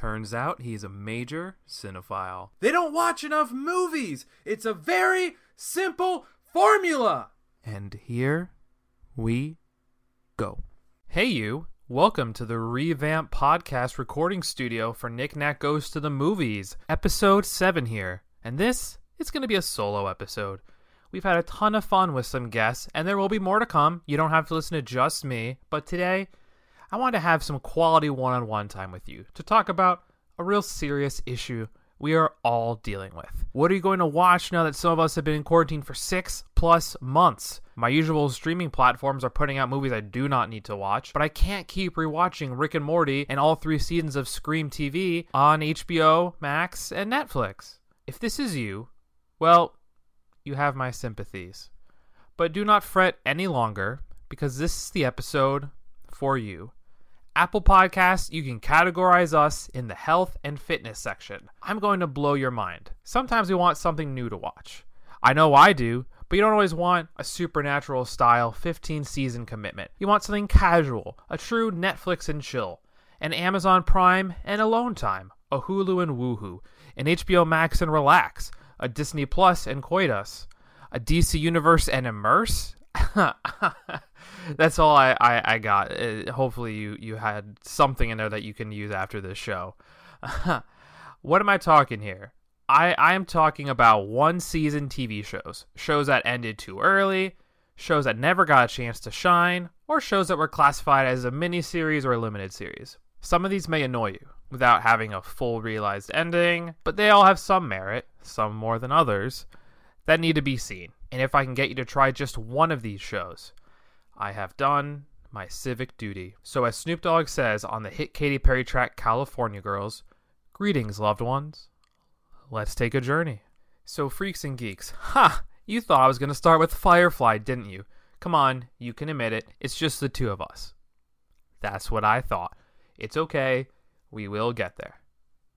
Turns out he's a major cinephile. They don't watch enough movies. It's a very simple formula. And here we go. Hey you, welcome to the revamped podcast recording studio for Nick Nack Goes to the Movies. Episode 7 here. And this is going to be a solo episode. We've had a ton of fun with some guests, and there will be more to come. You don't have to listen to just me, but today I want to have some quality one-on-one time with you to talk about a real serious issue we are all dealing with. What are you going to watch now that some of us have been in quarantine for 6+ months? My usual streaming platforms are putting out movies I do not need to watch, but I can't keep rewatching Rick and Morty and all 3 seasons of Scream TV on HBO, Max, and Netflix. If this is you, well, you have my sympathies. But do not fret any longer, because this is the episode for you. Apple Podcasts, you can categorize us in the health and fitness section. I'm going to blow your mind. Sometimes we want something new to watch. I know I do, but you don't always want a supernatural style 15-season commitment. You want something casual, a true Netflix and chill, an Amazon Prime and alone time, a Hulu and woohoo, an HBO Max and relax, a Disney Plus and coitus, a DC Universe and immerse. That's all I got. Hopefully you had something in there that you can use after this show. What am I talking here? I am talking about one-season TV shows. Shows that ended too early, shows that never got a chance to shine, or shows that were classified as a miniseries or a limited series. Some of these may annoy you without having a full realized ending, but they all have some merit, some more than others, that need to be seen. And if I can get you to try just one of these shows, I have done my civic duty. So as Snoop Dogg says on the hit Katy Perry track California Girls, greetings, loved ones. Let's take a journey. So Freaks and Geeks, you thought I was going to start with Firefly, didn't you? Come on, you can admit it. It's just the two of us. That's what I thought. It's okay. We will get there.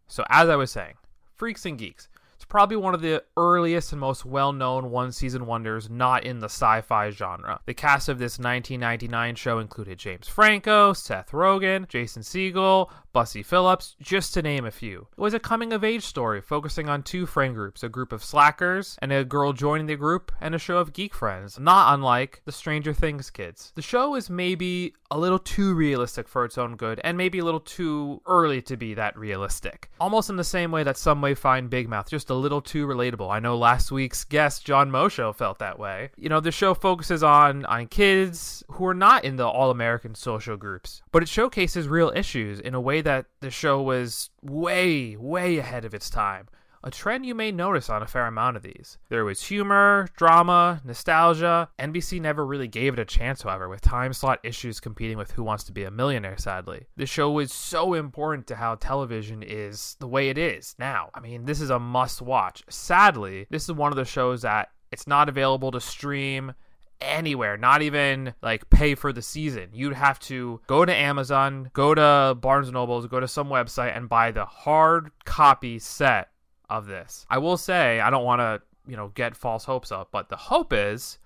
So as I was saying, Freaks and Geeks. It's probably one of the earliest and most well-known one-season wonders not in the sci-fi genre. The cast of this 1999 show included James Franco, Seth Rogen, Jason Segel, Bussy Phillips, just to name a few. It was a coming-of-age story focusing on 2 friend groups, a group of slackers and a girl joining the group, and a show of geek friends, not unlike the Stranger Things kids. The show is maybe a little too realistic for its own good, and maybe a little too early to be that realistic. Almost in the same way that some may find Big Mouth just a little too relatable. I know last week's guest, John Mosho, felt that way. You know, the show focuses on kids who are not in the all-American social groups, but it showcases real issues in a way that the show was way, way ahead of its time. A trend you may notice on a fair amount of these. There was humor, drama, nostalgia. NBC never really gave it a chance, however, with time slot issues competing with Who Wants to Be a Millionaire, sadly. The show is so important to how television is the way it is now. I mean, this is a must-watch. Sadly, this is one of the shows that it's not available to stream anywhere, not even like pay for the season. You'd have to go to Amazon, go to Barnes & Noble's, go to some website and buy the hard copy set of this. I will say, I don't want to, get false hopes up, but the hope is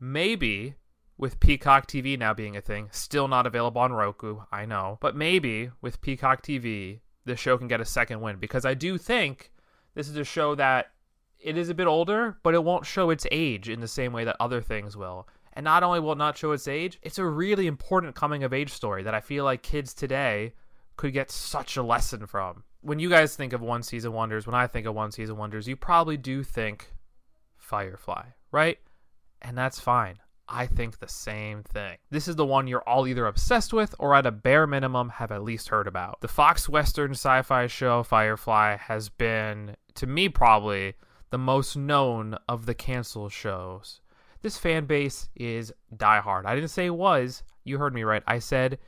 maybe with Peacock TV now being a thing, still not available on Roku, I know, but maybe with Peacock TV, the show can get a second win, because I do think this is a show that it is a bit older, but it won't show its age in the same way that other things will. And not only will it not show its age, it's a really important coming of age story that I feel like kids today could get such a lesson from. When you guys think of one season wonders, when I think of one season wonders, you probably do think Firefly, right? And that's fine. I think the same thing. This is the one you're all either obsessed with or at a bare minimum have at least heard about. The Fox Western sci-fi show Firefly has been, to me, probably the most known of the canceled shows. This fan base is diehard. I didn't say was. You heard me right. I said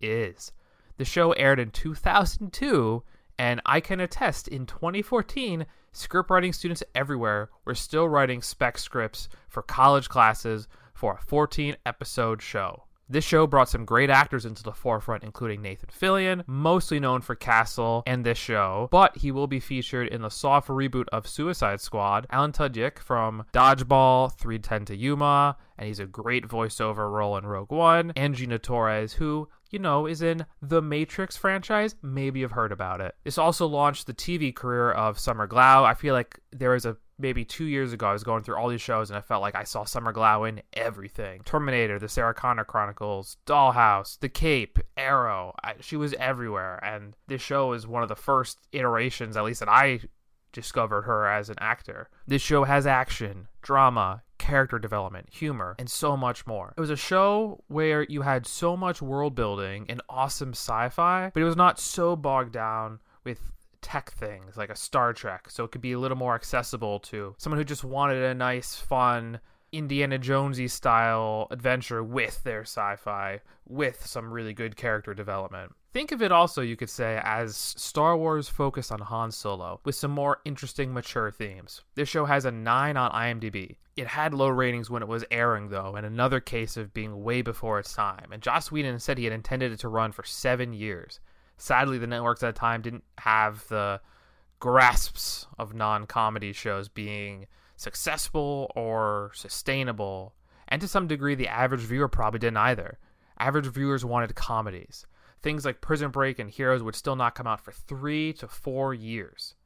is. The show aired in 2002. And I can attest, in 2014, scriptwriting students everywhere were still writing spec scripts for college classes for a 14-episode show. This show brought some great actors into the forefront, including Nathan Fillion, mostly known for Castle and this show, but he will be featured in the soft reboot of Suicide Squad. Alan Tudyk from Dodgeball, 3:10 to Yuma, and he's a great voiceover role in Rogue One, and Gina Torres, who, you know, is in the Matrix franchise. Maybe you've heard about it. This also launched the TV career of Summer Glau. I feel like there is a Maybe 2 years ago, I was going through all these shows, and I felt like I saw Summer Glau in everything. Terminator, The Sarah Connor Chronicles, Dollhouse, The Cape, Arrow. She was everywhere, and this show is one of the first iterations, at least that I discovered her as an actor. This show has action, drama, character development, humor, and so much more. It was a show where you had so much world building and awesome sci-fi, but it was not so bogged down with tech things like a Star Trek, so it could be a little more accessible to someone who just wanted a nice, fun, Indiana Jonesy style adventure with their sci-fi, with some really good character development. Think of it also, you could say, as Star Wars focused on Han Solo, with some more interesting, mature themes. This show has a 9 on IMDb. It had low ratings when it was airing, though, and another case of being way before its time, and Joss Whedon said he had intended it to run for 7 years. Sadly, the networks at the time didn't have the grasps of non-comedy shows being successful or sustainable. And to some degree, the average viewer probably didn't either. Average viewers wanted comedies. Things like Prison Break and Heroes would still not come out for 3 to 4 years.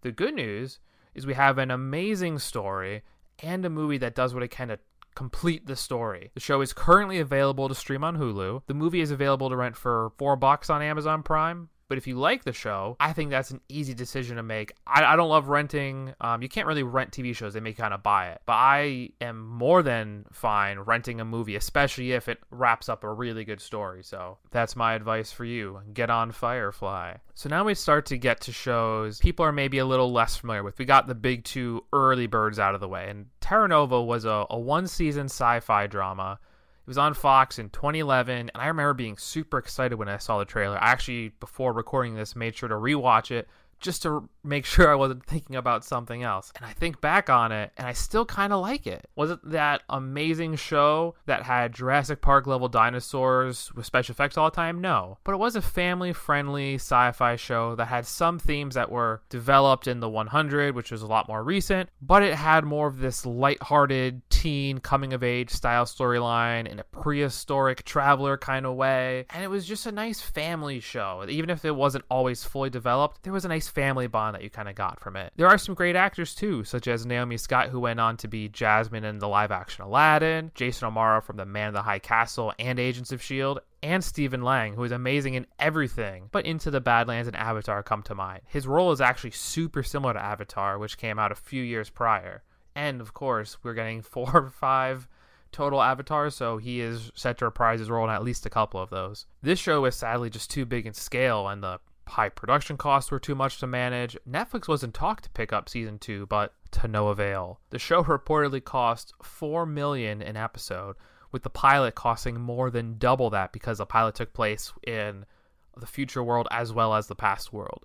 The good news is we have an amazing story and a movie that does what it can to complete the story. The show is currently available to stream on Hulu. The movie is available to rent for $4 on Amazon Prime. But if you like the show, I think that's an easy decision to make. I don't love renting. You can't really rent TV shows. They make you kind of buy it. But I am more than fine renting a movie, especially if it wraps up a really good story. So that's my advice for you. Get on Firefly. So now we start to get to shows people are maybe a little less familiar with. We got the big two early birds out of the way. And Terra Nova was a one-season sci-fi drama. It was on Fox in 2011, and I remember being super excited when I saw the trailer. I actually, before recording this, made sure to rewatch it just to make sure I wasn't thinking about something else. And I think back on it, and I still kind of like it. Wasn't that amazing show that had Jurassic Park-level dinosaurs with special effects all the time? No. But it was a family-friendly sci-fi show that had some themes that were developed in the 100, which was a lot more recent, but it had more of this lighthearted, teen coming-of-age style storyline in a prehistoric traveler kind of way, and it was just a nice family show. Even if it wasn't always fully developed, there was a nice family bond that you kind of got from it. There are some great actors too, such as Naomi Scott, who went on to be Jasmine in the live-action Aladdin, Jason O'Mara from The Man in the High Castle and Agents of S.H.I.E.L.D., and Stephen Lang, who is amazing in everything, but Into the Badlands and Avatar come to mind. His role is actually super similar to Avatar, which came out a few years prior. And, of course, we're getting 4 or 5 total Avatars, so he is set to reprise his role in at least a couple of those. This show is sadly just too big in scale, and the high production costs were too much to manage. Netflix was in talk to pick up Season 2, but to no avail. The show reportedly cost $4 million an episode, with the pilot costing more than double that because the pilot took place in the future world as well as the past world.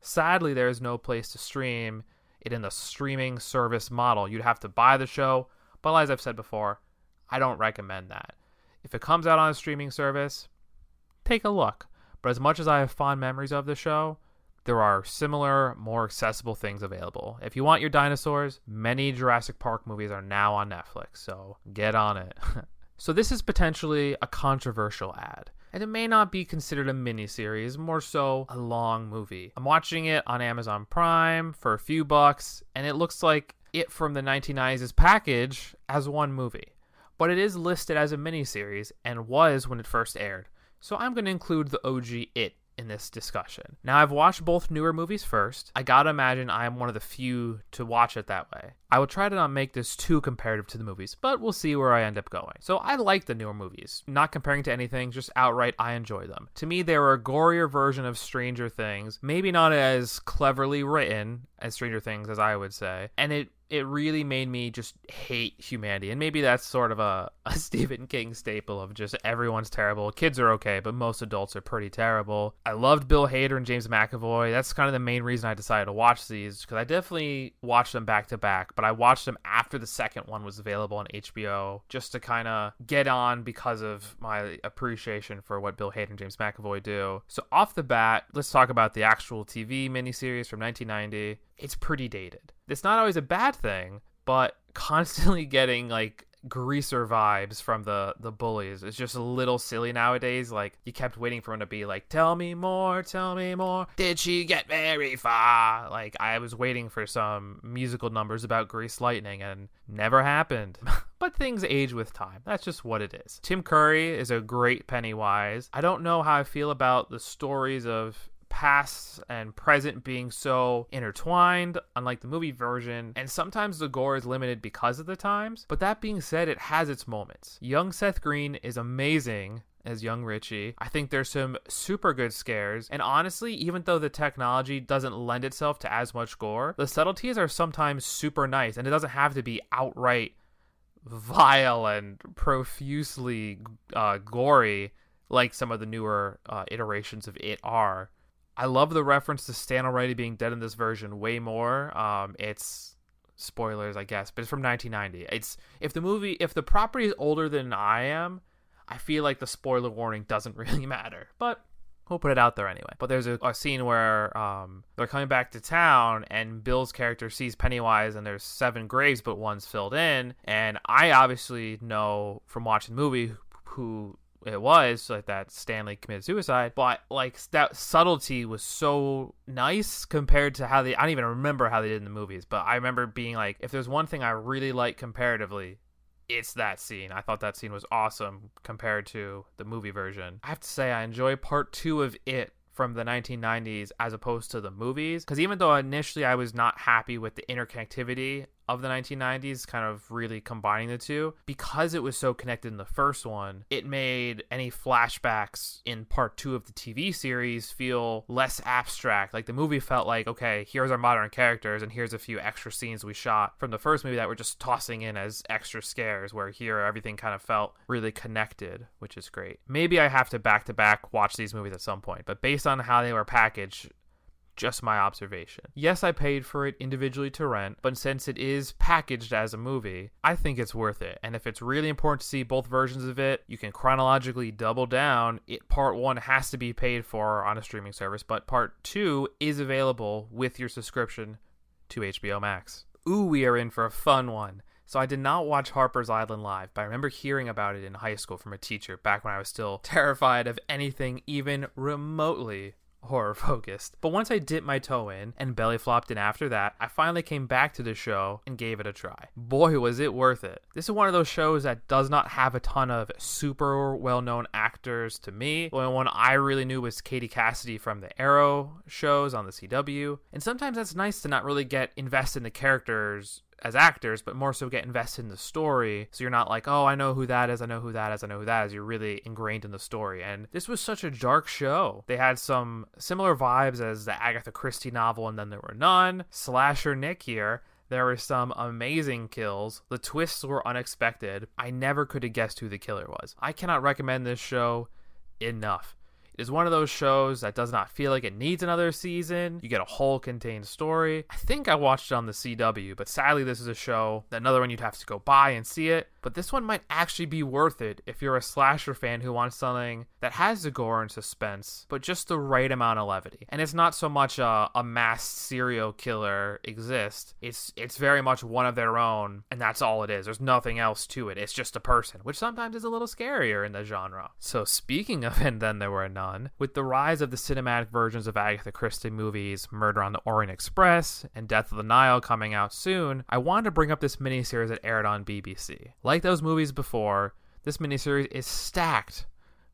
Sadly, there is no place to stream it in the streaming service model. You'd have to buy the show, but as I've said before, I don't recommend that. If it comes out on a streaming service, take a look. But as much as I have fond memories of the show, there are similar, more accessible things available. If you want your dinosaurs, many Jurassic Park movies are now on Netflix, so get on it. So this is potentially a controversial ad, and it may not be considered a miniseries, more so a long movie. I'm watching it on Amazon Prime for a few bucks, and it looks like It from the 1990s is packaged as one movie. But it is listed as a miniseries, and was when it first aired. So I'm going to include the OG It in this discussion. Now, I've watched both newer movies first. I gotta imagine I am one of the few to watch it that way. I will try to not make this too comparative to the movies, but we'll see where I end up going. So I like the newer movies. Not comparing to anything, just outright I enjoy them. To me, they were a gorier version of Stranger Things, maybe not as cleverly written as Stranger Things, as I would say. And it really made me just hate humanity. And maybe that's sort of a Stephen King staple of just everyone's terrible. Kids are okay, but most adults are pretty terrible. I loved Bill Hader and James McAvoy. That's kind of the main reason I decided to watch these, because I definitely watched them back to back, but I watched them after the second one was available on HBO just to kind of get on because of my appreciation for what Bill Hader and James McAvoy do. So off the bat, let's talk about the actual TV miniseries from 1990. It's pretty dated. It's not always a bad thing, but constantly getting like greaser vibes from the bullies. It's just a little silly nowadays. Like, you kept waiting for him to be like, tell me more, did she get very far? Like, I was waiting for some musical numbers about Grease Lightning and never happened. But things age with time. That's just what it is. Tim Curry is a great Pennywise. I don't know how I feel about the stories of past and present being so intertwined, unlike the movie version, and sometimes the gore is limited because of the times, but that being said, it has its moments. Young Seth Green is amazing as young Richie. I think there's some super good scares, and honestly, even though the technology doesn't lend itself to as much gore, the subtleties are sometimes super nice, and it doesn't have to be outright vile and profusely gory like some of the newer iterations of It are. I love the reference to Stan already being dead in this version way more. It's spoilers, I guess, but it's from 1990. It's if the property is older than I am, I feel like the spoiler warning doesn't really matter, but we'll put it out there anyway. But there's a scene where they're coming back to town and Bill's character sees Pennywise, and there's 7 graves, but one's filled in. And I obviously know from watching the movie who it was, like, that Stanley committed suicide, but like that subtlety was so nice compared to how I don't even remember how they did in the movies, but I remember being like, if there's one thing I really like comparatively, it's that scene. I thought that scene was awesome compared to the movie version. I have to say, I enjoy part 2 of It from the 1990s as opposed to the movies, because even though initially I was not happy with the interconnectivity of the 1990s, kind of really combining the two, because it was so connected in the first one, it made any flashbacks in part 2 of the TV series feel less abstract. Like, the movie felt like, okay, here's our modern characters and here's a few extra scenes we shot from the first movie that we're just tossing in as extra scares, where here everything kind of felt really connected, which is great. Maybe I have to back-to-back watch these movies at some point, but based on how they were packaged, just my observation. Yes, I paid for it individually to rent, but since it is packaged as a movie, I think it's worth it. And if it's really important to see both versions of it, you can chronologically double down. It part 1 has to be paid for on a streaming service, but part 2 is available with your subscription to HBO Max. Ooh, we are in for a fun one. So I did not watch Harper's Island live, but I remember hearing about it in high school from a teacher back when I was still terrified of anything even remotely horror focused. But once I dipped my toe in and belly flopped in after that, I finally came back to the show and gave it a try. Boy, was it worth it. This is one of those shows that does not have a ton of super well-known actors to me. The only one I really knew was Katie Cassidy from the Arrow shows on the CW. And sometimes that's nice to not really get invested in the characters as actors, but more so get invested in the story. So you're not like, oh, I know who that is, I know who that is, I know who that is. You're really ingrained in the story. And this was such a dark show. They had some similar vibes as the Agatha Christie novel And Then There Were None. Slasher Nick here. There were some amazing kills. The twists were unexpected. I never could have guessed who the killer was. I cannot recommend this show enough. Is one of those shows that does not feel like it needs another season. You get a whole contained story. I think I watched it on the CW, but sadly this is a show, another one you'd have to go buy and see it. But this one might actually be worth it if you're a slasher fan who wants something that has the gore and suspense, but just the right amount of levity. And it's not so much a mass serial killer exists. It's very much one of their own, and that's all it is. There's nothing else to it. It's just a person, which sometimes is a little scarier in the genre. So speaking of And Then There Were None, with the rise of the cinematic versions of Agatha Christie movies Murder on the Orient Express and Death of the Nile coming out soon, I wanted to bring up this miniseries that aired on BBC. Like those movies before, this miniseries is stacked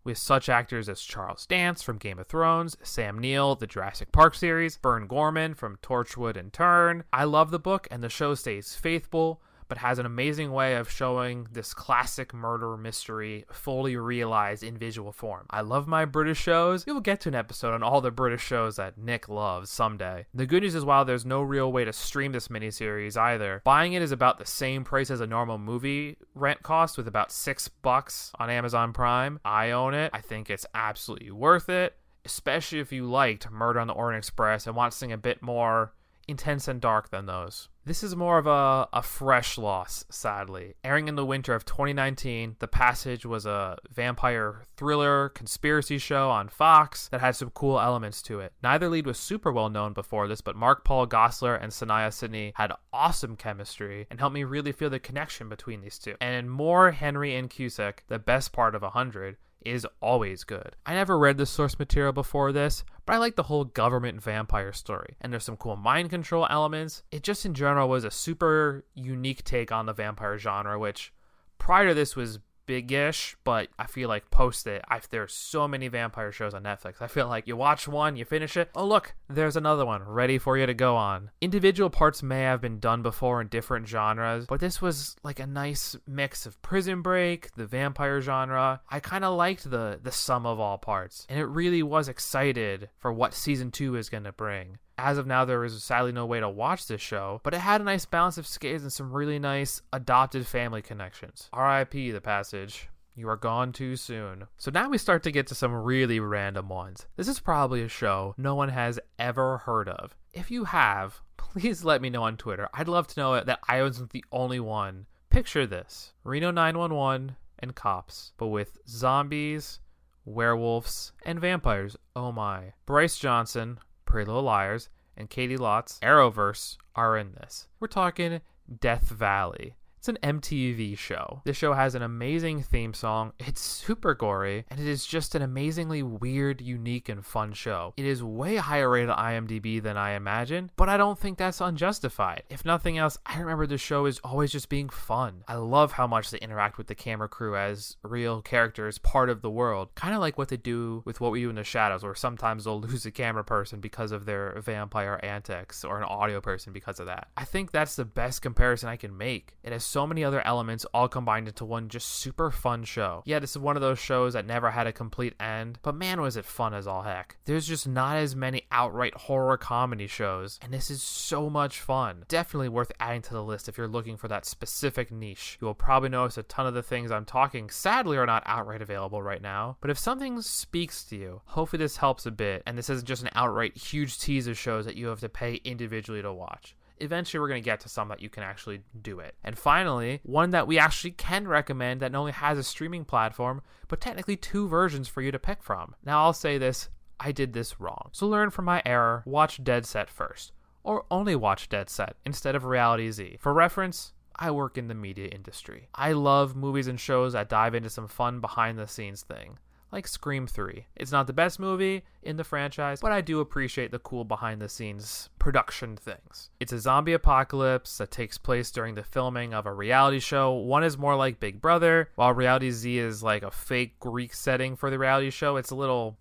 with such actors as Charles Dance from Game of Thrones, Sam Neill, the Jurassic Park series, Bern Gorman from Torchwood and Turn. I love the book, and the show stays faithful, but has an amazing way of showing this classic murder mystery fully realized in visual form. I love my British shows. You'll get to an episode on all the British shows that Nick loves someday. The good news is, while there's no real way to stream this miniseries either, buying it is about the same price as a normal movie rent cost, with about $6 on Amazon Prime. I own it. I think it's absolutely worth it, especially if you liked Murder on the Orient Express and want something a bit more intense and dark than those. This is more of a fresh loss, sadly. Airing in the winter of 2019, The Passage was a vampire thriller conspiracy show on Fox that had some cool elements to it. Neither lead was super well known before this, but Mark-Paul Gosselaar and Sanaya Sidney had awesome chemistry and helped me really feel the connection between these two. And more Henry N. Cusick, the best part of 100, is always good. I never read the source material before this, but I like the whole government vampire story, and there's some cool mind control elements. It just in general was a super unique take on the vampire genre, which prior to this was big-ish, but I feel like post it, there's so many vampire shows on Netflix. I feel like you watch one, you finish it, oh look, there's another one ready for you to go on. Individual parts may have been done before in different genres, but this was like a nice mix of Prison Break, the vampire genre. I kind of liked the sum of all parts, and it really was excited for what season 2 is going to bring. As of now, there is sadly no way to watch this show, but it had a nice balance of scales and some really nice adopted family connections. R.I.P. The Passage. You are gone too soon. So now we start to get to some really random ones. This is probably a show no one has ever heard of. If you have, please let me know on Twitter. I'd love to know that I wasn't the only one. Picture this. Reno 911 and cops, but with zombies, werewolves, and vampires. Oh my. Bryce Johnson, Pretty Little Liars, and Katie Lott's Arrowverse are in this. We're talking Death Valley. It's an MTV show. This show has an amazing theme song. It's super gory, and it is just an amazingly weird, unique, and fun show. It is way higher rated on IMDb than I imagined, but I don't think that's unjustified. If nothing else, I remember the show as always just being fun. I love how much they interact with the camera crew as real characters, part of the world. Kind of like what they do with What We Do in the Shadows, where sometimes they'll lose a camera person because of their vampire antics, or an audio person because of that. I think that's the best comparison I can make. It has so many other elements all combined into one just super fun show. Yeah, this is one of those shows that never had a complete end, but man, was it fun as all heck. There's just not as many outright horror comedy shows, and this is so much fun. Definitely worth adding to the list if you're looking for that specific niche. You will probably notice a ton of the things I'm talking sadly are not outright available right now, but if something speaks to you, hopefully this helps a bit, and this isn't just an outright huge tease of shows that you have to pay individually to watch. Eventually we're going to get to some that you can actually do it. And finally, one that we actually can recommend that not only has a streaming platform, but technically two versions for you to pick from. Now I'll say this, I did this wrong. So learn from my error, watch Dead Set first, or only watch Dead Set instead of Reality Z. For reference, I work in the media industry. I love movies and shows that dive into some fun behind the scenes thing. Like Scream 3. It's not the best movie in the franchise, but I do appreciate the cool behind-the-scenes production things. It's a zombie apocalypse that takes place during the filming of a reality show. One is more like Big Brother, while Reality Z is like a fake Greek setting for the reality show. It's a little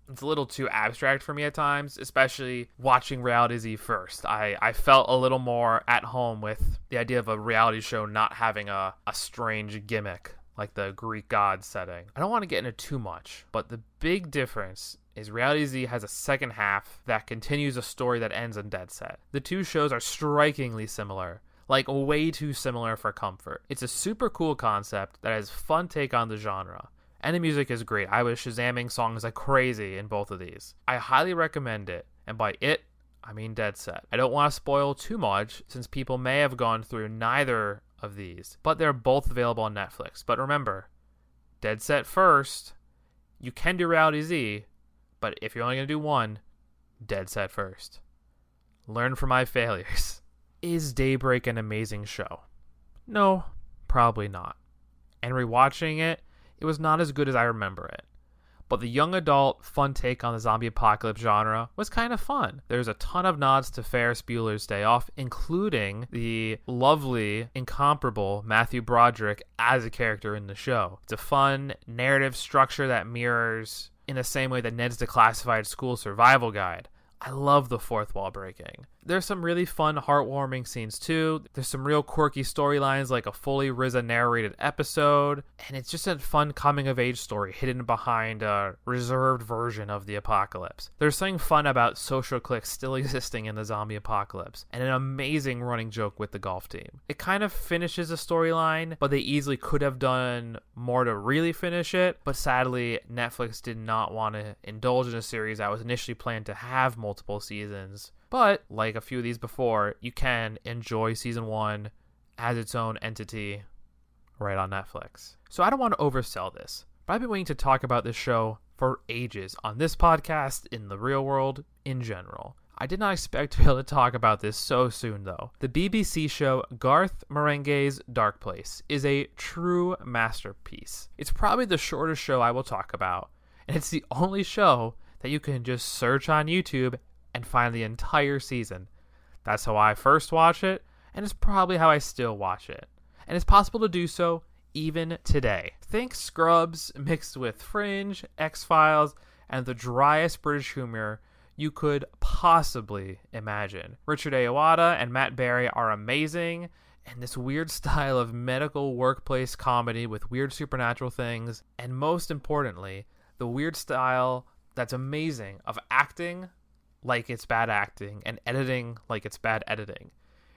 too abstract for me at times, especially watching Reality Z first. I felt a little more at home with the idea of a reality show not having a strange gimmick like the Greek god setting. I don't want to get into too much, but the big difference is Reality Z has a second half that continues a story that ends in Dead Set. The two shows are strikingly similar, like way too similar for comfort. It's a super cool concept that has fun take on the genre, and the music is great. I was shazamming songs like crazy in both of these. I highly recommend it, and by it, I mean Dead Set. I don't want to spoil too much since people may have gone through neither of these, but they're both available on Netflix. But remember, Dead Set first. You can do Reality Z, but if you're only going to do one, Dead Set first. Learn from my failures. Is Daybreak an amazing show? No, probably not. And rewatching it, it was not as good as I remember it. But the young adult fun take on the zombie apocalypse genre was kind of fun. There's a ton of nods to Ferris Bueller's Day Off, including the lovely, incomparable Matthew Broderick as a character in the show. It's a fun narrative structure that mirrors in the same way that Ned's Declassified School Survival Guide. I love the fourth wall breaking. There's some really fun, heartwarming scenes too. There's some real quirky storylines, like a fully RZA-narrated episode. And it's just a fun coming-of-age story hidden behind a reserved version of the apocalypse. There's something fun about social cliques still existing in the zombie apocalypse, and an amazing running joke with the golf team. It kind of finishes the storyline, but they easily could have done more to really finish it. But sadly, Netflix did not want to indulge in a series that was initially planned to have multiple seasons. But, like a few of these before, you can enjoy season one as its own entity right on Netflix. So I don't want to oversell this, but I've been waiting to talk about this show for ages on this podcast, in the real world, in general. I did not expect to be able to talk about this so soon, though. The BBC show Garth Marenghi's Dark Place is a true masterpiece. It's probably the shortest show I will talk about, and it's the only show that you can just search on YouTube and find the entire season. That's how I first watched it, and it's probably how I still watch it. And it's possible to do so even today. Think Scrubs mixed with Fringe, X-Files, and the driest British humor you could possibly imagine. Richard Ayoade and Matt Berry are amazing, and this weird style of medical workplace comedy with weird supernatural things, and most importantly, the weird style that's amazing of acting like it's bad acting and editing like it's bad editing.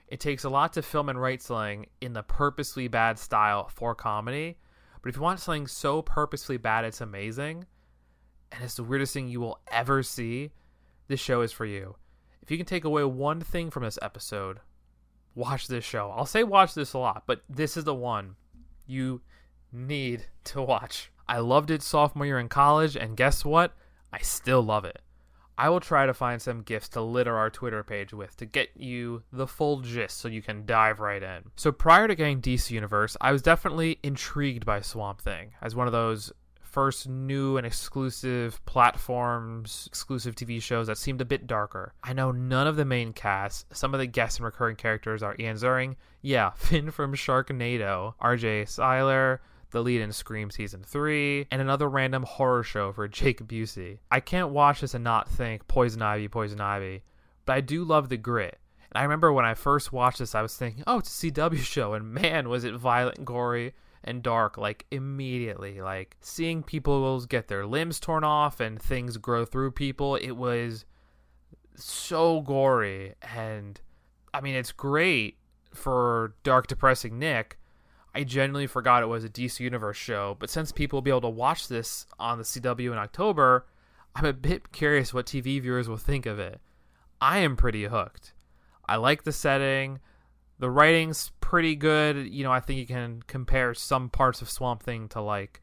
It takes a lot to film and write something in the purposely bad style for comedy, but if you want something so purposely bad it's amazing, and it's the weirdest thing you will ever see, this show is for you. If you can take away one thing from this episode, watch this show. I'll say watch this a lot, but this is the one you need to watch. I loved it sophomore year in college, and guess what? I still love it. I will try to find some GIFs to litter our Twitter page with to get you the full gist so you can dive right in. So prior to getting DC Universe, I was definitely intrigued by Swamp Thing as one of those first new and exclusive platforms, exclusive TV shows that seemed a bit darker. I know none of the main cast. Some of the guests and recurring characters are Ian Ziering, Finn from Sharknado, RJ Seiler, the lead in Scream Season 3, and another random horror show for Jake Busey. I can't watch this and not think Poison Ivy, but I do love the grit. And I remember when I first watched this, I was thinking, oh, it's a CW show, and man, was it violent, gory, and dark, like, immediately. Like, seeing people get their limbs torn off and things grow through people, it was so gory, and, I mean, it's great for dark, depressing Nick. I genuinely forgot it was a DC Universe show, but since people will be able to watch this on the CW in October, I'm a bit curious what TV viewers will think of it. I am pretty hooked. I like the setting. The writing's pretty good. You know, I think you can compare some parts of Swamp Thing to, like,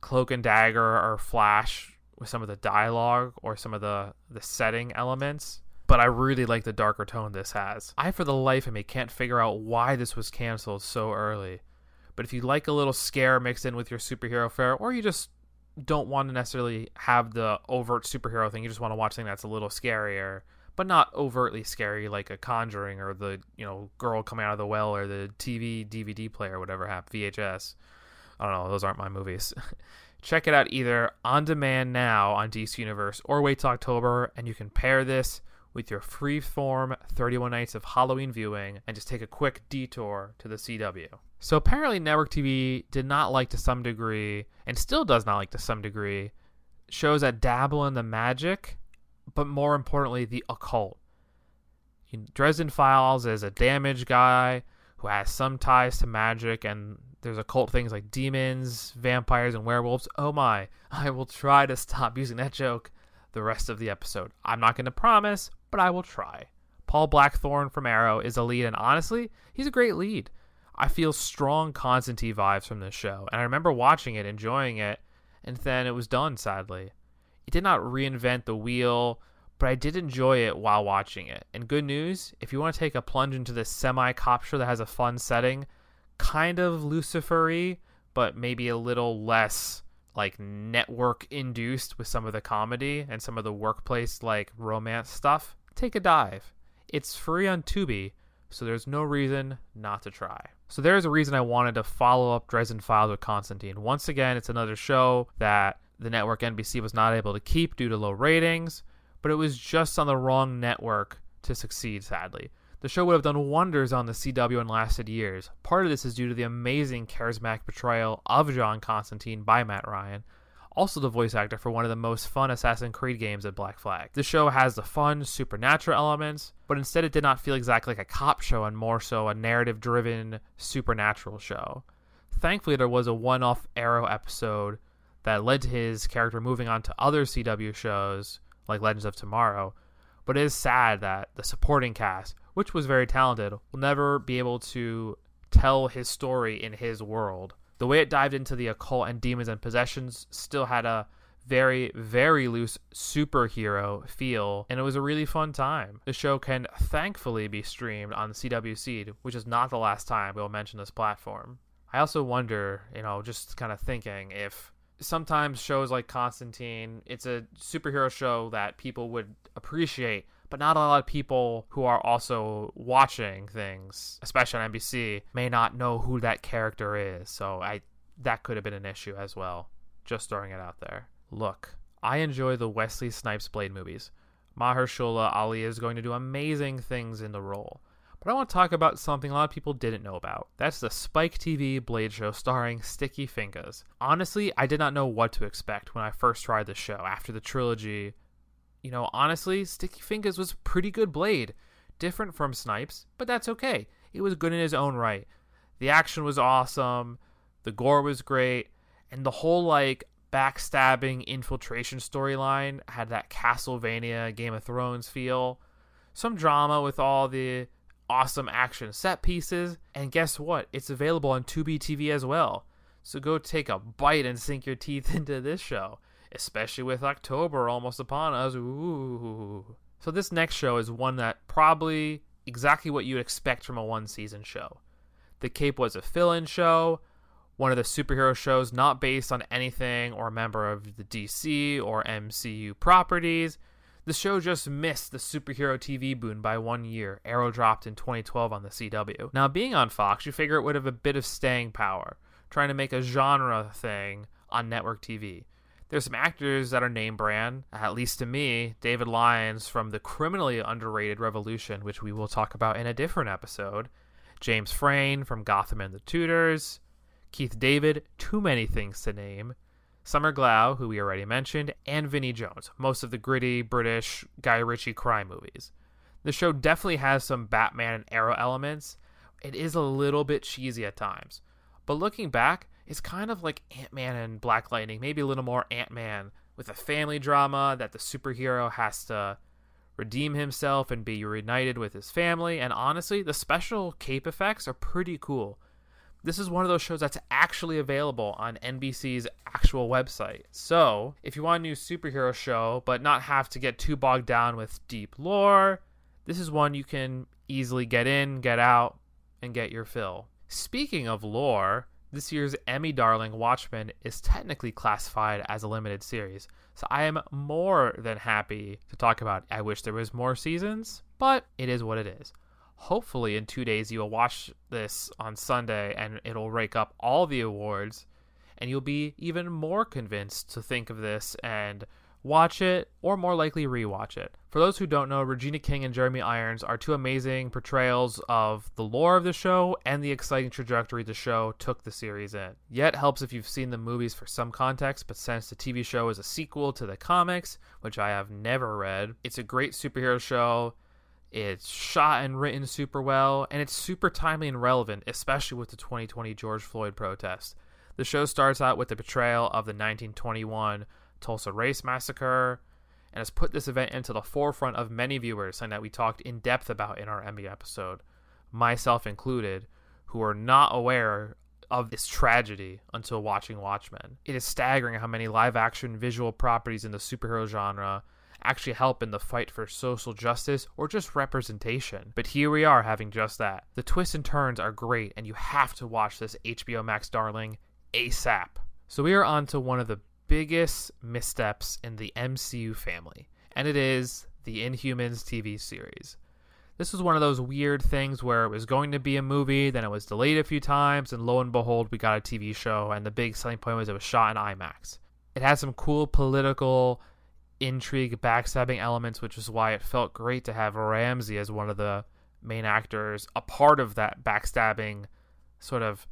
Cloak and Dagger or Flash with some of the dialogue or some of the setting elements. But I really like the darker tone this has. I, for the life of me, can't figure out why this was canceled so early. But if you like a little scare mixed in with your superhero fare, or you just don't want to necessarily have the overt superhero thing, you just want to watch something that's a little scarier, but not overtly scary like a Conjuring or the, you know, girl coming out of the well or the TV, DVD player, whatever happened, VHS. I don't know, those aren't my movies. Check it out either on demand now on DC Universe or wait till October, and you can pair this with your free-form 31 nights of Halloween viewing and just take a quick detour to the CW. So apparently network TV did not like to some degree, and still does not like to some degree, shows that dabble in the magic, but more importantly, the occult. Dresden Files is a damaged guy who has some ties to magic, and there's occult things like demons, vampires, and werewolves. Oh my, I will try to stop using that joke the rest of the episode. I'm not going to promise, but I will try. Paul Blackthorne from Arrow is a lead, and honestly, he's a great lead. I feel strong Constantine vibes from this show, and I remember watching it, enjoying it, and then it was done, sadly. It did not reinvent the wheel, but I did enjoy it while watching it. And good news, if you want to take a plunge into this semi-cop show that has a fun setting, kind of Lucifer-y, but maybe a little less like network induced with some of the comedy and some of the workplace like romance stuff, take a dive. It's free on Tubi, so there's no reason not to try. So there's a reason I wanted to follow up Dresden Files with Constantine. Once again, it's another show that the network NBC was not able to keep due to low ratings, but it was just on the wrong network to succeed, sadly. The show would have done wonders on the CW and lasted years. Part of this is due to the amazing charismatic portrayal of John Constantine by Matt Ryan, also the voice actor for one of the most fun Assassin's Creed games at Black Flag. The show has the fun, supernatural elements, but instead it did not feel exactly like a cop show and more so a narrative-driven, supernatural show. Thankfully, there was a one-off Arrow episode that led to his character moving on to other CW shows, like Legends of Tomorrow, but it is sad that the supporting cast, which was very talented, will never be able to tell his story in his world. The way it dived into the occult and demons and possessions still had a very, very loose superhero feel, and it was a really fun time. The show can thankfully be streamed on the CW Seed, which is not the last time we'll mention this platform. I also wonder, just kind of thinking, if sometimes shows like Constantine, it's a superhero show that people would appreciate, but not a lot of people who are also watching things, especially on NBC, may not know who that character is. So that could have been an issue as well. Just throwing it out there. Look, I enjoy the Wesley Snipes Blade movies. Mahershala Ali is going to do amazing things in the role. But I want to talk about something a lot of people didn't know about. That's the Spike TV Blade show starring Sticky Fingers. Honestly, I did not know what to expect when I first tried the show after the trilogy. Honestly, Sticky Fingers was a pretty good Blade. Different from Snipes, but that's okay. It was good in his own right. The action was awesome, the gore was great, and the whole, backstabbing infiltration storyline had that Castlevania Game of Thrones feel. Some drama with all the awesome action set pieces, and guess what? It's available on Tubi TV as well. So go take a bite and sink your teeth into this show, especially with October almost upon us. Ooh. So this next show is one that probably exactly what you'd expect from a one-season show. The Cape was a fill-in show, one of the superhero shows not based on anything or a member of the DC or MCU properties. The show just missed the superhero TV boom by 1 year. Arrow dropped in 2012 on the CW. Now, being on Fox, you figure it would have a bit of staying power, trying to make a genre thing on network TV. There's some actors that are name brand, at least to me, David Lyons from the criminally underrated Revolution, which we will talk about in a different episode, James Frain from Gotham and the Tudors, Keith David, too many things to name, Summer Glau, who we already mentioned, and Vinnie Jones, most of the gritty British Guy Ritchie crime movies. The show definitely has some Batman and Arrow elements. It is a little bit cheesy at times, but looking back, it's kind of like Ant-Man and Black Lightning, maybe a little more Ant-Man, with a family drama that the superhero has to redeem himself and be reunited with his family. And honestly, the special cape effects are pretty cool. This is one of those shows that's actually available on NBC's actual website. So if you want a new superhero show, but not have to get too bogged down with deep lore, this is one you can easily get in, get out, and get your fill. Speaking of lore, this year's Emmy darling Watchmen is technically classified as a limited series, so I am more than happy to talk about it. I wish there was more seasons, but it is what it is. Hopefully in 2 days you will watch this on Sunday and it'll rake up all the awards, and you'll be even more convinced to think of this and watch it, or more likely rewatch it. For those who don't know, Regina King and Jeremy Irons are two amazing portrayals of the lore of the show and the exciting trajectory the show took the series in. Yeah, it helps if you've seen the movies for some context, but since the TV show is a sequel to the comics, which I have never read, it's a great superhero show. It's shot and written super well, and it's super timely and relevant, especially with the 2020 George Floyd protest. The show starts out with the portrayal of the 1921 Tulsa Race Massacre, and has put this event into the forefront of many viewers, something that we talked in depth about in our Emmy episode, myself included, who are not aware of this tragedy until watching Watchmen. It is staggering how many live-action visual properties in the superhero genre actually help in the fight for social justice or just representation. But here we are having just that. The twists and turns are great, and you have to watch this HBO Max darling ASAP. So we are on to one of the biggest missteps in the MCU family, and it is the Inhumans TV series. This was one of those weird things where it was going to be a movie, then it was delayed a few times, and lo and behold, we got a TV show, and the big selling point was it was shot in IMAX. It had some cool political intrigue, backstabbing elements, which is why it felt great to have Ramsey as one of the main actors, a part of that backstabbing sort of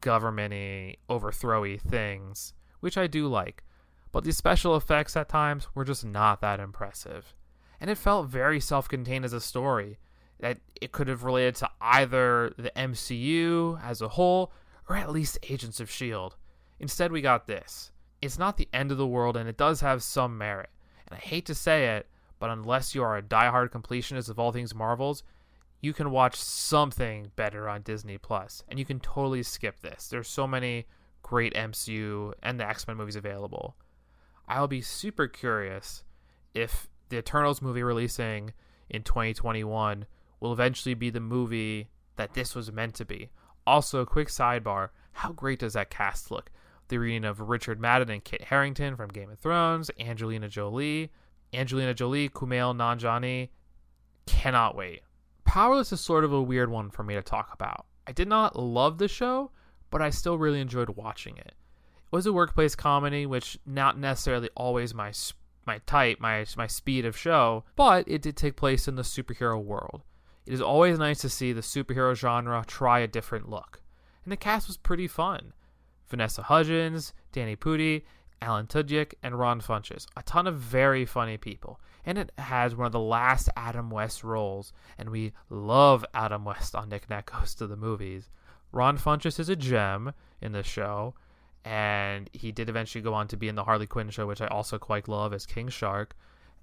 government-y, overthrow-y things, which I do like. But the special effects at times were just not that impressive. And it felt very self-contained as a story, that it could have related to either the MCU as a whole, or at least Agents of S.H.I.E.L.D. Instead, we got this. It's not the end of the world, and it does have some merit. And I hate to say it, but unless you are a diehard completionist of all things Marvels, you can watch something better on Disney+. And you can totally skip this. There's so many great MCU and the X-Men movies available. I'll be super curious if the Eternals movie releasing in 2021 will eventually be the movie that this was meant to be. Also, quick sidebar, how great does that cast look? The reunion of Richard Madden and Kit Harington from Game of Thrones, Angelina Jolie, Kumail Nanjiani. Cannot wait. Powerless is sort of a weird one for me to talk about. I did not love the show, but I still really enjoyed watching it. It was a workplace comedy, which not necessarily always my type, my speed of show, but it did take place in the superhero world. It is always nice to see the superhero genre try a different look. And the cast was pretty fun. Vanessa Hudgens, Danny Pudi, Alan Tudyk, and Ron Funches. A ton of very funny people. And it has one of the last Adam West roles, and we love Adam West on Nick Nack Goes To The Movies. Ron Funches is a gem in the show, and he did eventually go on to be in the Harley Quinn show, which I also quite love, as King Shark.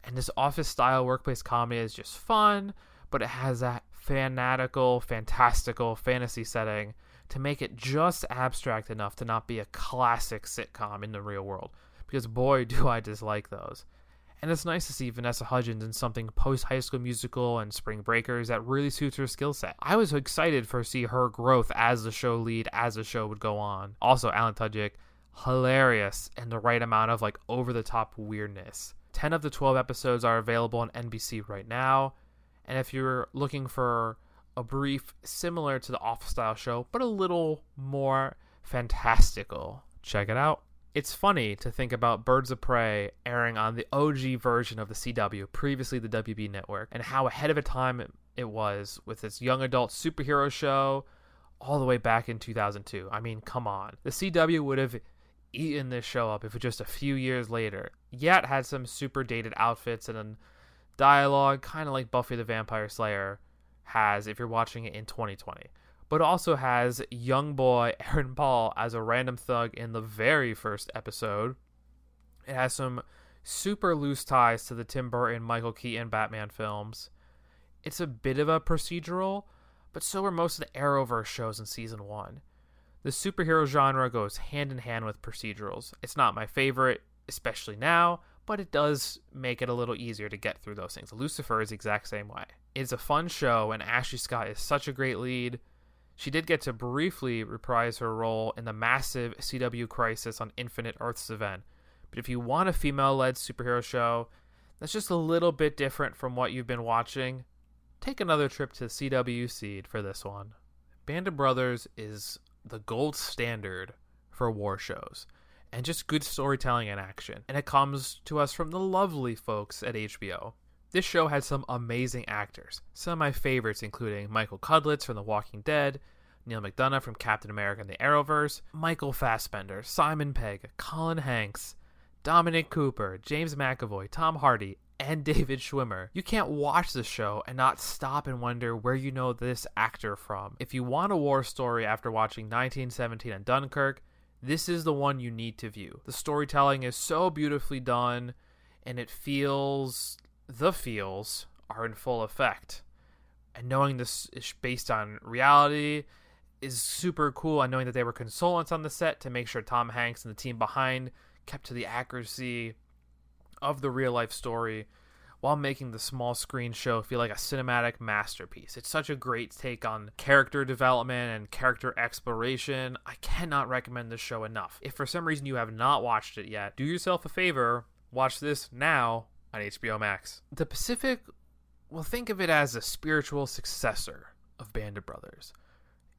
And this office-style workplace comedy is just fun, but it has that fanatical, fantastical fantasy setting to make it just abstract enough to not be a classic sitcom in the real world, because boy, do I dislike those. And it's nice to see Vanessa Hudgens in something post-High School Musical and Spring Breakers that really suits her skill set. I was excited to see her growth as the show lead, as the show would go on. Also, Alan Tudyk, hilarious, and the right amount of like over-the-top weirdness. 10 of the 12 episodes are available on NBC right now, and if you're looking for a brief similar to the Office-style show, but a little more fantastical, check it out. It's funny to think about Birds of Prey airing on the OG version of the CW, previously the WB network, and how ahead of its time it was with its young adult superhero show all the way back in 2002. I mean, come on. The CW would have eaten this show up if it just a few years later, yet had some super dated outfits and a dialogue, kind of like Buffy the Vampire Slayer has if you're watching it in 2020. But also has young boy Aaron Paul as a random thug in the very first episode. It has some super loose ties to the Tim Burton, Michael Keaton Batman films. It's a bit of a procedural, but so are most of the Arrowverse shows in season 1. The superhero genre goes hand in hand with procedurals. It's not my favorite, especially now, but it does make it a little easier to get through those things. Lucifer is the exact same way. It's a fun show, and Ashley Scott is such a great lead. She did get to briefly reprise her role in the massive CW Crisis on Infinite Earths event. But if you want a female-led superhero show that's just a little bit different from what you've been watching, take another trip to CW Seed for this one. Band of Brothers is the gold standard for war shows, and just good storytelling and action. And it comes to us from the lovely folks at HBO. This show had some amazing actors, some of my favorites including Michael Cudlitz from The Walking Dead, Neil McDonough from Captain America and the Arrowverse, Michael Fassbender, Simon Pegg, Colin Hanks, Dominic Cooper, James McAvoy, Tom Hardy, and David Schwimmer. You can't watch this show and not stop and wonder where you know this actor from. If you want a war story after watching 1917 and Dunkirk, this is the one you need to view. The storytelling is so beautifully done, and it feels... the feels are in full effect, and knowing this is based on reality is super cool, and knowing that they were consultants on the set to make sure Tom Hanks and the team behind kept to the accuracy of the real life story while making the small screen show feel like a cinematic masterpiece. It's such a great take on character development and character exploration. I cannot recommend this show enough. If for some reason you have not watched it yet, do yourself a favor, watch this now on HBO Max. The Pacific, well, think of it as a spiritual successor of Band of Brothers.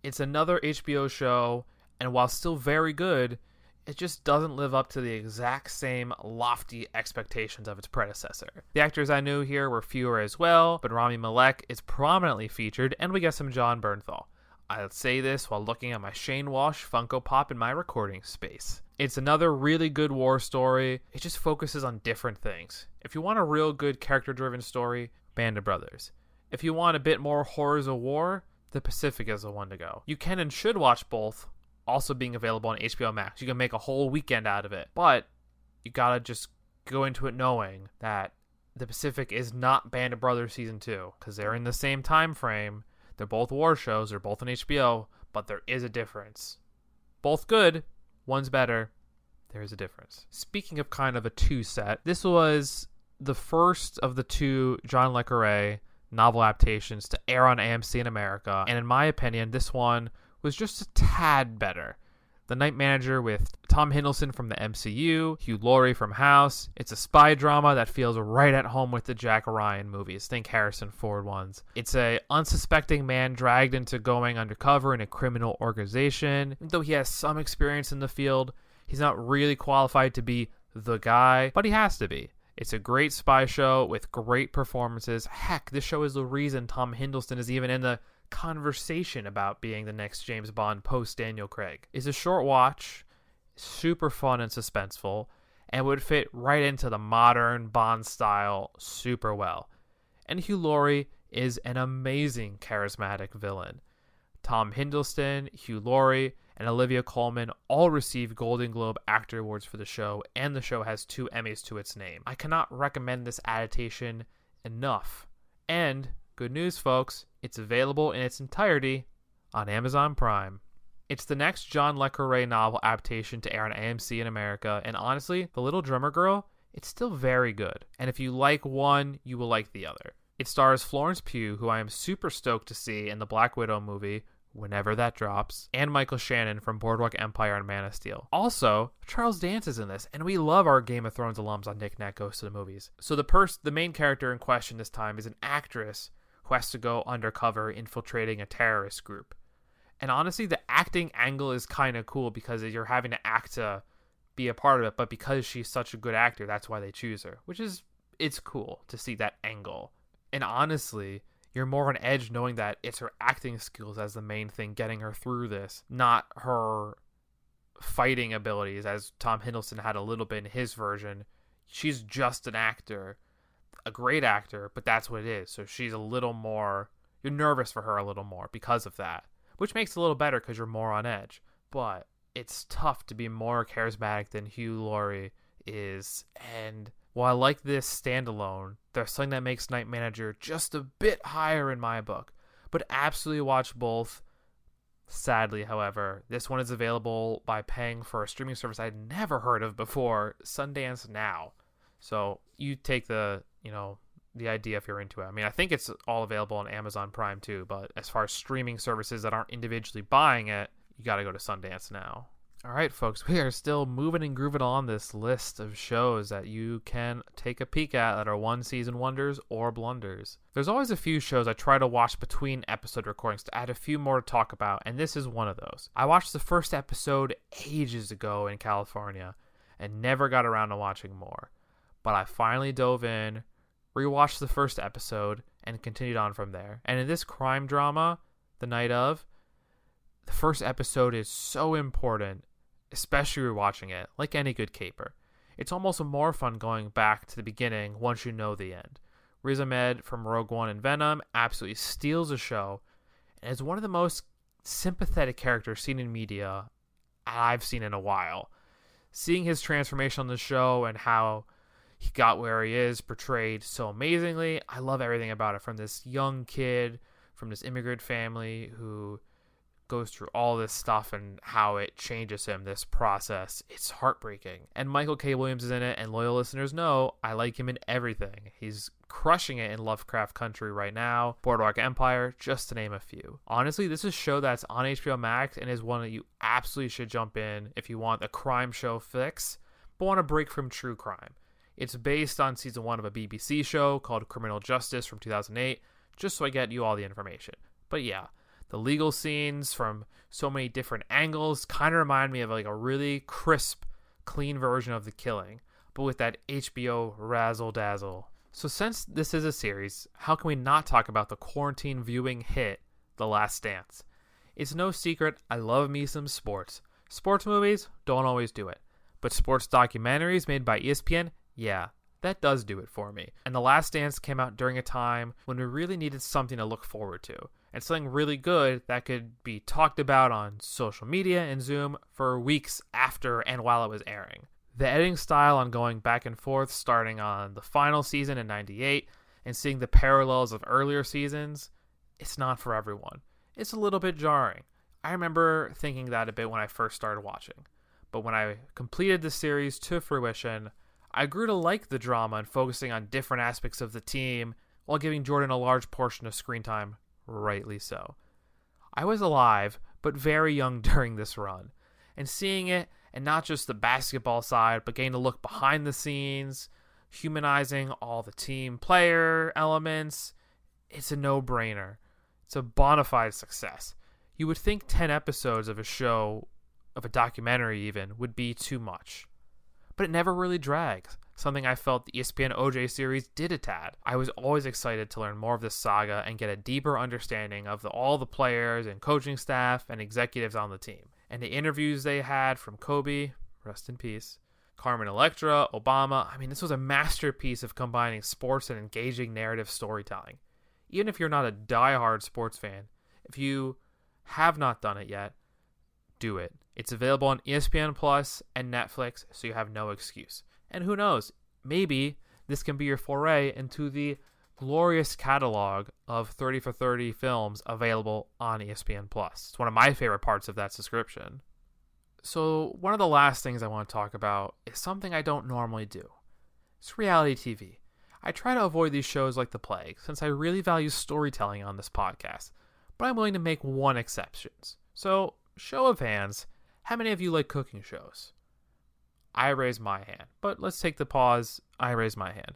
It's another HBO show, and while still very good, it just doesn't live up to the exact same lofty expectations of its predecessor. The actors I knew here were fewer as well, but Rami Malek is prominently featured, and we get some Jon Bernthal. I'll say this while looking at my Shane Walsh Funko Pop in my recording space. It's another really good war story. It just focuses on different things. If you want a real good character-driven story, Band of Brothers. If you want a bit more horrors of war, The Pacific is the one to go. You can and should watch both, also being available on HBO Max. You can make a whole weekend out of it, but you gotta just go into it knowing that The Pacific is not Band of Brothers Season 2, because they're in the same time frame. They're both war shows, they're both on HBO, but there is a difference. Both good, one's better, there is a difference. Speaking of kind of a two set, this was the first of the two John Le Carré novel adaptations to air on AMC in America, and in my opinion, this one was just a tad better. The Night Manager with Tom Hiddleston from the MCU, Hugh Laurie from House. It's a spy drama that feels right at home with the Jack Ryan movies. Think Harrison Ford ones. It's a unsuspecting man dragged into going undercover in a criminal organization. Though he has some experience in the field, he's not really qualified to be the guy, but he has to be. It's a great spy show with great performances. Heck, this show is the reason Tom Hiddleston is even in the conversation about being the next James Bond post Daniel Craig. It's a short watch, super fun and suspenseful, and would fit right into the modern Bond style super well. And Hugh Laurie is an amazing charismatic villain. Tom Hiddleston, Hugh Laurie, and Olivia Colman all received Golden Globe Actor Awards for the show, and the show has 2 Emmys to its name. I cannot recommend this adaptation enough. And, good news folks, it's available in its entirety on Amazon Prime. It's the next John Le Carré novel adaptation to air on AMC in America, and honestly, The Little Drummer Girl, it's still very good. And if you like one, you will like the other. It stars Florence Pugh, who I am super stoked to see in the Black Widow movie, whenever that drops, and Michael Shannon from Boardwalk Empire and Man of Steel. Also, Charles Dance is in this, and we love our Game of Thrones alums on Nick Nack Goes To The Movies. So the main character in question this time is an actress who has to go undercover infiltrating a terrorist group. And honestly, the acting angle is kind of cool because you're having to act to be a part of it, but because she's such a good actor, that's why they choose her, which is, it's cool to see that angle. And honestly, you're more on edge knowing that it's her acting skills as the main thing getting her through this, not her fighting abilities, as Tom Hiddleston had a little bit in his version. She's just an actor, a great actor, but that's what it is. So she's a little more, you're nervous for her a little more because of that, which makes it a little better because you're more on edge. But it's tough to be more charismatic than Hugh Laurie is, and while I like this standalone, there's something that makes Night Manager just a bit higher in my book. But absolutely watch both. Sadly, however, this one is available by paying for a streaming service I'd never heard of before, Sundance Now. So you take the idea if you're into it. I mean, I think it's all available on Amazon Prime too, but as far as streaming services that aren't individually buying it, you got to go to Sundance Now. All right, folks, we are still moving and grooving on this list of shows that you can take a peek at that are one-season wonders or blunders. There's always a few shows I try to watch between episode recordings to add a few more to talk about, and this is one of those. I watched the first episode ages ago in California and never got around to watching more, but I finally dove in, rewatched the first episode, and continued on from there. And in this crime drama, The Night Of, the first episode is so important, especially rewatching it, like any good caper. It's almost more fun going back to the beginning once you know the end. Riz Ahmed from Rogue One and Venom absolutely steals the show and is one of the most sympathetic characters seen in media I've seen in a while. Seeing his transformation on the show and how he got where he is portrayed so amazingly, I love everything about it. From this young kid, from this immigrant family who goes through all this stuff and how it changes him, this process. It's heartbreaking. And Michael K. Williams is in it, and loyal listeners know I like him in everything. He's crushing it in Lovecraft Country right now, Boardwalk Empire, just to name a few. Honestly, this is a show that's on HBO Max and is one that you absolutely should jump in if you want a crime show fix, but want a break from true crime. It's based on season 1 of a BBC show called Criminal Justice from 2008, just so I get you all the information. But yeah, the legal scenes from so many different angles kind of remind me of like a really crisp, clean version of The Killing, but with that HBO razzle dazzle. So since this is a series, how can we not talk about the quarantine viewing hit, The Last Dance? It's no secret I love me some sports. Sports movies don't always do it, but sports documentaries made by ESPN, yeah, that does do it for me. And The Last Dance came out during a time when we really needed something to look forward to, and something really good that could be talked about on social media and Zoom for weeks after and while it was airing. The editing style on going back and forth, starting on the final season in 98 and seeing the parallels of earlier seasons, it's not for everyone. It's a little bit jarring. I remember thinking that a bit when I first started watching, but when I completed the series to fruition, I grew to like the drama and focusing on different aspects of the team while giving Jordan a large portion of screen time, rightly so. I was alive, but very young during this run, and seeing it, and not just the basketball side, but getting to look behind the scenes, humanizing all the team player elements, it's a no-brainer. It's a bona fide success. You would think 10 episodes of a show, of a documentary even, would be too much. But it never really drags, something I felt the ESPN OJ series did a tad. I was always excited to learn more of this saga and get a deeper understanding of all the players and coaching staff and executives on the team. And the interviews they had from Kobe, rest in peace, Carmen Electra, Obama. I mean, this was a masterpiece of combining sports and engaging narrative storytelling. Even if you're not a diehard sports fan, if you have not done it yet, do it. It's available on ESPN Plus and Netflix, so you have no excuse. And who knows, maybe this can be your foray into the glorious catalog of 30 for 30 films available on ESPN Plus. It's one of my favorite parts of that subscription. So one of the last things I want to talk about is something I don't normally do. It's reality TV. I try to avoid these shows like the plague since I really value storytelling on this podcast, but I'm willing to make one exception. So, show of hands, how many of you like cooking shows? I raise my hand, but let's take the pause. I raise my hand.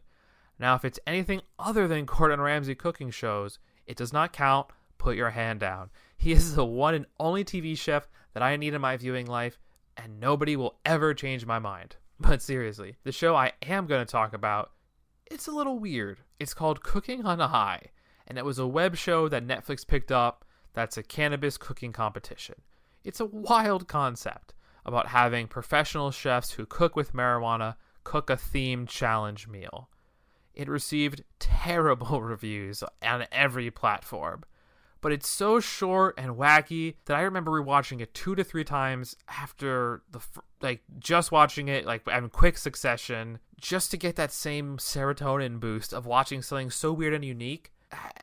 Now, if it's anything other than Gordon Ramsay cooking shows, it does not count. Put your hand down. He is the one and only TV chef that I need in my viewing life, and nobody will ever change my mind. But seriously, the show I am going to talk about, it's a little weird. It's called Cooking on a High, and it was a web show that Netflix picked up that's a cannabis cooking competition. It's a wild concept about having professional chefs who cook with marijuana cook a themed challenge meal. It received terrible reviews on every platform, but it's so short and wacky that I remember rewatching it 2 to 3 times after just watching it in quick succession just to get that same serotonin boost of watching something so weird and unique.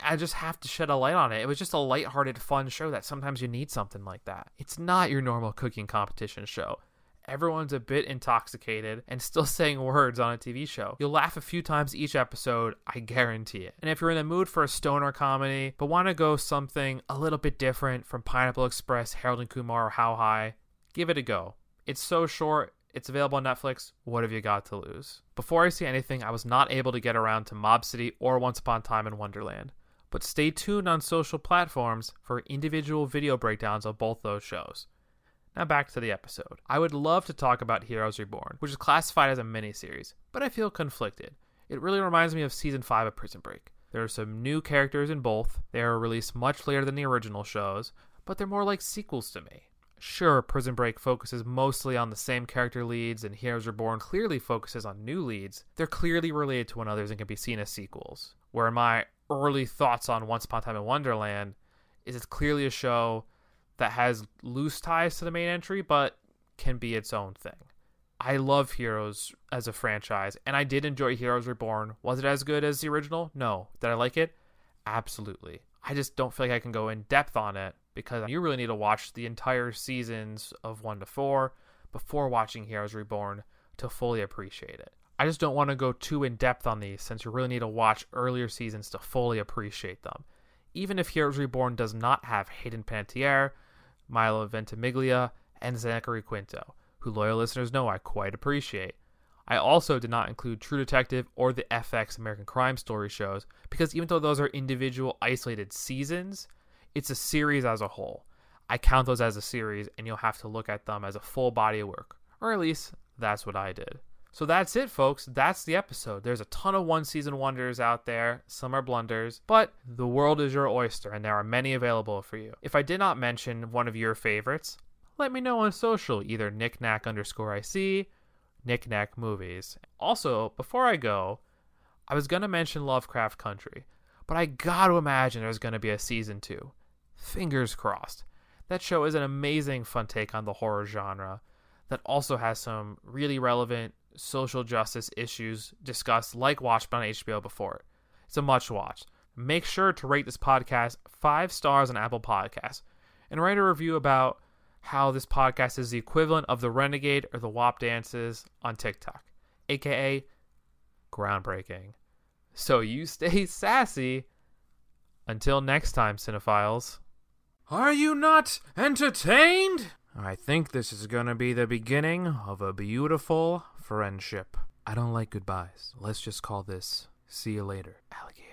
I just have to shed a light on it. It was just a lighthearted, fun show that sometimes you need something like that. It's not your normal cooking competition show. Everyone's a bit intoxicated and still saying words on a TV show. You'll laugh a few times each episode, I guarantee it. And if you're in the mood for a stoner comedy, but want to go something a little bit different from Pineapple Express, Harold & Kumar, or How High, give it a go. It's so short, it's available on Netflix. What have you got to lose? Before I say anything, I was not able to get around to Mob City or Once Upon a Time in Wonderland. But stay tuned on social platforms for individual video breakdowns of both those shows. Now back to the episode. I would love to talk about Heroes Reborn, which is classified as a miniseries, but I feel conflicted. It really reminds me of Season 5 of Prison Break. There are some new characters in both. They are released much later than the original shows, but they're more like sequels to me. Sure, Prison Break focuses mostly on the same character leads, and Heroes Reborn clearly focuses on new leads. They're clearly related to one another and can be seen as sequels. Where my early thoughts on Once Upon a Time in Wonderland is it's clearly a show that has loose ties to the main entry, but can be its own thing. I love Heroes as a franchise, and I did enjoy Heroes Reborn. Was it as good as the original? No. Did I like it? Absolutely. I just don't feel like I can go in depth on it, because you really need to watch the entire seasons of 1 to 4 before watching Heroes Reborn to fully appreciate it. I just don't want to go too in depth on these, since you really need to watch earlier seasons to fully appreciate them. Even if Heroes Reborn does not have Hayden Panettiere, Milo Ventimiglia, and Zachary Quinto, who loyal listeners know I quite appreciate. I also did not include True Detective or the FX American Crime Story shows, because even though those are individual isolated seasons, It's a series as a whole. I count those as a series, and you'll have to look at them as a full body of work. Or at least, that's what I did. So that's it, folks. That's the episode. There's a ton of one-season wonders out there. Some are blunders. But the world is your oyster, and there are many available for you. If I did not mention one of your favorites, let me know on social, either nicknack_IC, nicknackmovies. Also, before I go, I was going to mention Lovecraft Country, but I got to imagine there's going to be a season 2. Fingers crossed. That show is an amazing fun take on the horror genre that also has some really relevant social justice issues discussed, like Watchmen on HBO before it. It's a much watch. Make sure to rate this podcast 5 stars on Apple Podcasts and write a review about how this podcast is the equivalent of the Renegade or the WAP dances on TikTok, aka groundbreaking. So you stay sassy. Until next time, cinephiles. Are you not entertained? I think this is gonna be the beginning of a beautiful friendship. I don't like goodbyes. Let's just call this "See you later, alligator."